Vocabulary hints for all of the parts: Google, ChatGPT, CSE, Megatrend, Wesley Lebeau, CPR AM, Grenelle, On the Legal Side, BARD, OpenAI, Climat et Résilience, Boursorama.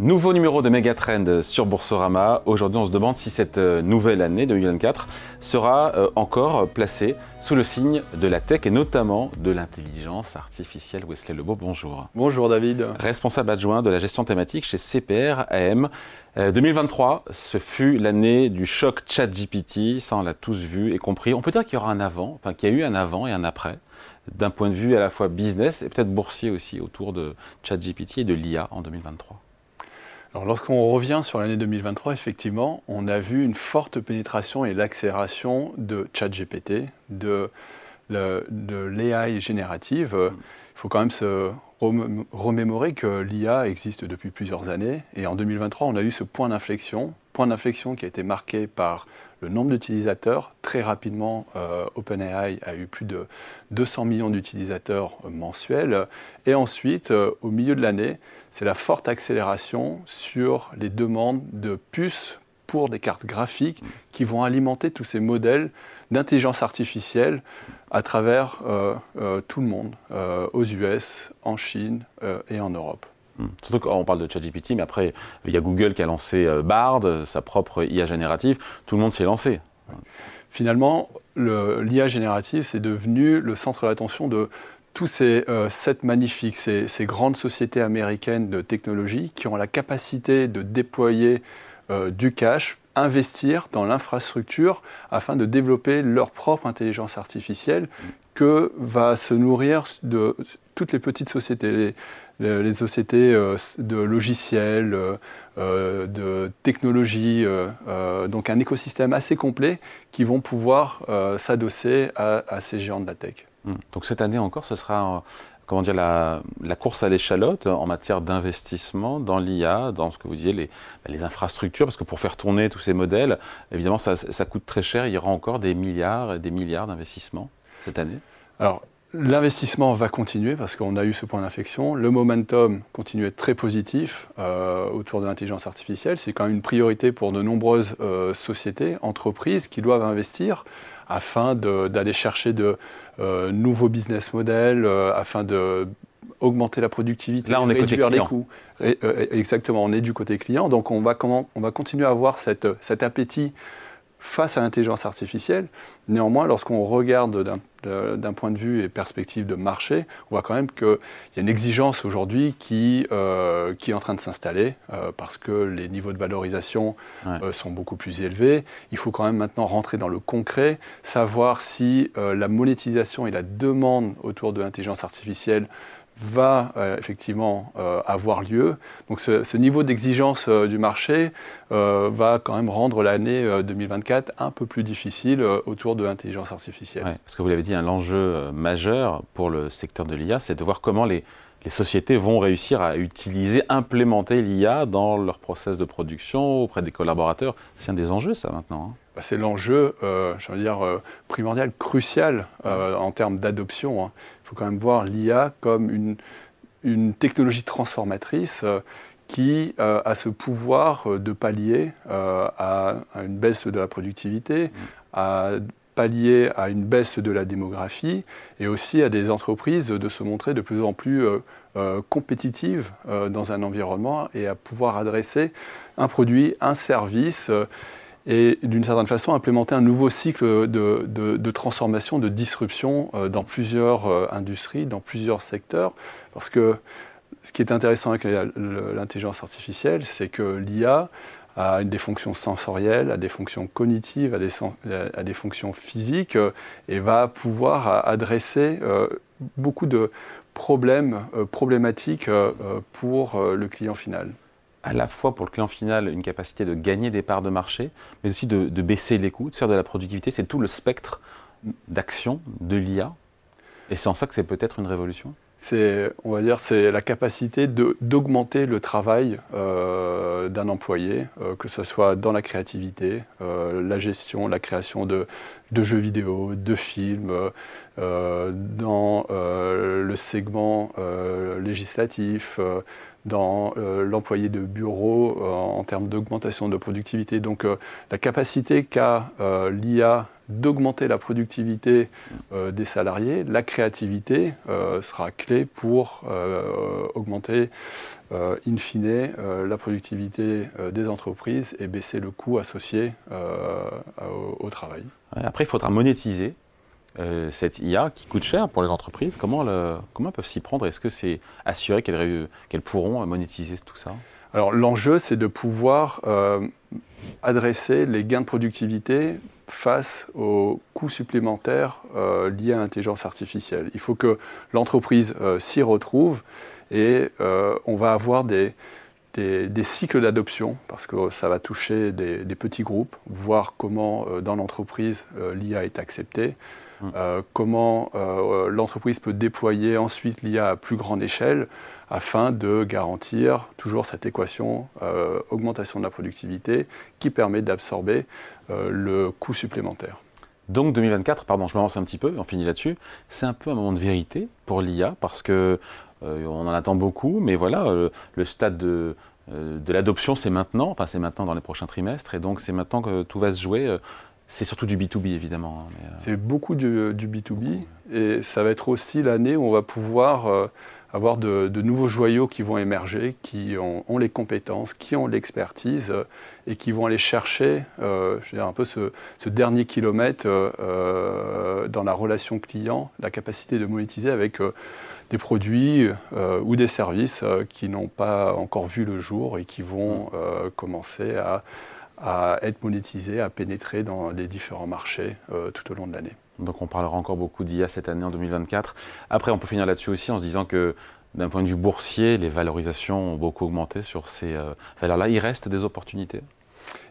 Nouveau numéro de Megatrend sur Boursorama. Aujourd'hui, on se demande si cette nouvelle année 2024 sera encore placée sous le signe de la tech et notamment de l'intelligence artificielle. Wesley Lebeau, bonjour. Bonjour David. Responsable adjoint de la gestion thématique chez CPR AM. 2023, ce fut l'année du choc ChatGPT, ça on l'a tous vu et compris. On peut dire qu'il y aura un avant, enfin qu'il y a eu un avant et un après, d'un point de vue à la fois business et peut-être boursier aussi autour de ChatGPT et de l'IA en 2023. Alors, lorsqu'on revient sur l'année 2023, effectivement, on a vu une forte pénétration et l'accélération de ChatGPT, de l'AI générative. Il faut quand même se remémorer que l'IA existe depuis plusieurs années. Et en 2023, on a eu ce point d'inflexion qui a été marqué par le nombre d'utilisateurs. Très rapidement, OpenAI a eu plus de 200 millions d'utilisateurs mensuels. Et ensuite, au milieu de l'année, c'est la forte accélération sur les demandes de puces pour des cartes graphiques qui vont alimenter tous ces modèles d'intelligence artificielle à travers tout le monde, aux US, en Chine et en Europe. Surtout qu'on parle de ChatGPT, mais après, il y a Google qui a lancé BARD, sa propre IA générative. Tout le monde s'est lancé. Ouais. Finalement, l'IA générative, c'est devenu le centre d'attention de tous ces sept magnifiques, ces grandes sociétés américaines de technologie qui ont la capacité de déployer du cash, investir dans l'infrastructure afin de développer leur propre intelligence artificielle que va se nourrir de toutes les petites sociétés, les sociétés de logiciels, de technologies, donc un écosystème assez complet qui vont pouvoir s'adosser à ces géants de la tech. Donc cette année encore, ce sera la course à l'échalote en matière d'investissement dans l'IA, dans ce que vous disiez, les infrastructures, parce que pour faire tourner tous ces modèles, évidemment, ça coûte très cher. Il y aura encore des milliards et des milliards d'investissements cette année. Alors, l'investissement va continuer parce qu'on a eu ce point d'inflexion. Le momentum continue à être très positif autour de l'intelligence artificielle. C'est quand même une priorité pour de nombreuses sociétés, entreprises qui doivent investir afin d'aller chercher de nouveaux business models, afin d'augmenter la productivité, là, on réduire les coûts. Exactement, on est du côté client. Donc on va continuer à avoir cet appétit face à l'intelligence artificielle. Néanmoins, lorsqu'on regarde d'un point de vue et perspective de marché, on voit quand même qu'il y a une exigence aujourd'hui qui est en train de s'installer parce que les niveaux de valorisation sont beaucoup plus élevés. Il faut quand même maintenant rentrer dans le concret, savoir si la monétisation et la demande autour de l'intelligence artificielle va effectivement avoir lieu. Donc ce niveau d'exigence du marché va quand même rendre l'année 2024 un peu plus difficile autour de l'intelligence artificielle. Ouais, parce que vous l'avez dit, l'enjeu majeur pour le secteur de l'IA, c'est de voir comment les sociétés vont réussir à implémenter l'IA dans leur process de production auprès des collaborateurs. C'est un des enjeux, ça, maintenant. C'est l'enjeu, primordial, crucial en termes d'adoption. Hein. Il faut quand même voir l'IA comme une technologie transformatrice qui a ce pouvoir de pallier à une baisse de la productivité, à pallier à une baisse de la démographie et aussi à des entreprises de se montrer de plus en plus compétitives dans un environnement et à pouvoir adresser un produit, un service et d'une certaine façon implémenter un nouveau cycle de transformation, de disruption dans plusieurs industries, dans plusieurs secteurs. Parce que ce qui est intéressant avec l'intelligence artificielle, c'est que l'IA à des fonctions sensorielles, à des fonctions cognitives, à des fonctions physiques, et va pouvoir adresser beaucoup de problématiques pour le client final. À la fois pour le client final, une capacité de gagner des parts de marché, mais aussi de baisser les coûts, de faire de la productivité, c'est tout le spectre d'action de l'IA, et c'est en ça que c'est peut-être une révolution. C'est la capacité d'augmenter le travail d'un employé, que ce soit dans la créativité, la gestion, la création de jeux vidéo, de films, dans le segment législatif, dans l'employé de bureau en termes d'augmentation de productivité. Donc la capacité qu'a l'IA d'augmenter la productivité des salariés, la créativité sera clé pour augmenter in fine la productivité des entreprises et baisser le coût associé au travail. Après, il faudra monétiser cette IA qui coûte cher pour les entreprises. Comment elles peuvent s'y prendre? Est-ce que c'est assuré qu'elles pourront monétiser tout ça? Alors l'enjeu, c'est de pouvoir adresser les gains de productivité face aux coûts supplémentaires liés à l'intelligence artificielle. Il faut que l'entreprise s'y retrouve et on va avoir des cycles d'adoption, parce que ça va toucher des petits groupes, voir comment dans l'entreprise l'IA est acceptée, comment l'entreprise peut déployer ensuite l'IA à plus grande échelle, afin de garantir toujours cette équation augmentation de la productivité qui permet d'absorber le coût supplémentaire. Donc 2024, je m'avance un petit peu, on finit là-dessus, c'est un peu un moment de vérité pour l'IA, parce que on en attend beaucoup, mais voilà, le stade de l'adoption, c'est maintenant dans les prochains trimestres, et donc c'est maintenant que tout va se jouer. C'est surtout du B2B, évidemment. Hein, mais c'est beaucoup du B2B, et ça va être aussi l'année où on va pouvoir avoir de nouveaux joyaux qui vont émerger, qui ont les compétences, qui ont l'expertise, et qui vont aller chercher un peu ce dernier kilomètre dans la relation client, la capacité de monétiser avec des produits ou des services qui n'ont pas encore vu le jour et qui vont commencer à être monétisés, à pénétrer dans les différents marchés tout au long de l'année. Donc on parlera encore beaucoup d'IA cette année en 2024. Après, on peut finir là-dessus aussi en se disant que d'un point de vue boursier, les valorisations ont beaucoup augmenté sur ces valeurs-là. Il reste des opportunités?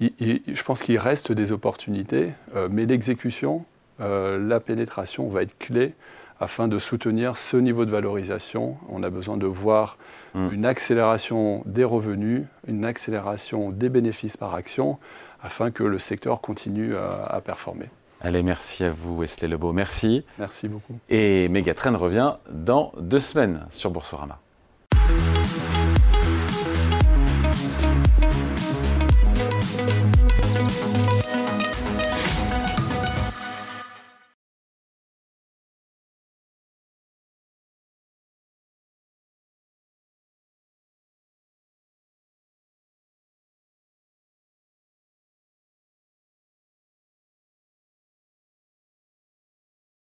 Je pense qu'il reste des opportunités, mais l'exécution, la pénétration va être clé afin de soutenir ce niveau de valorisation. On a besoin de voir une accélération des revenus, une accélération des bénéfices par action, afin que le secteur continue à performer. Allez, merci à vous Wesley Lebeau, merci. Merci beaucoup. Et Megatrend revient dans 2 semaines sur Boursorama.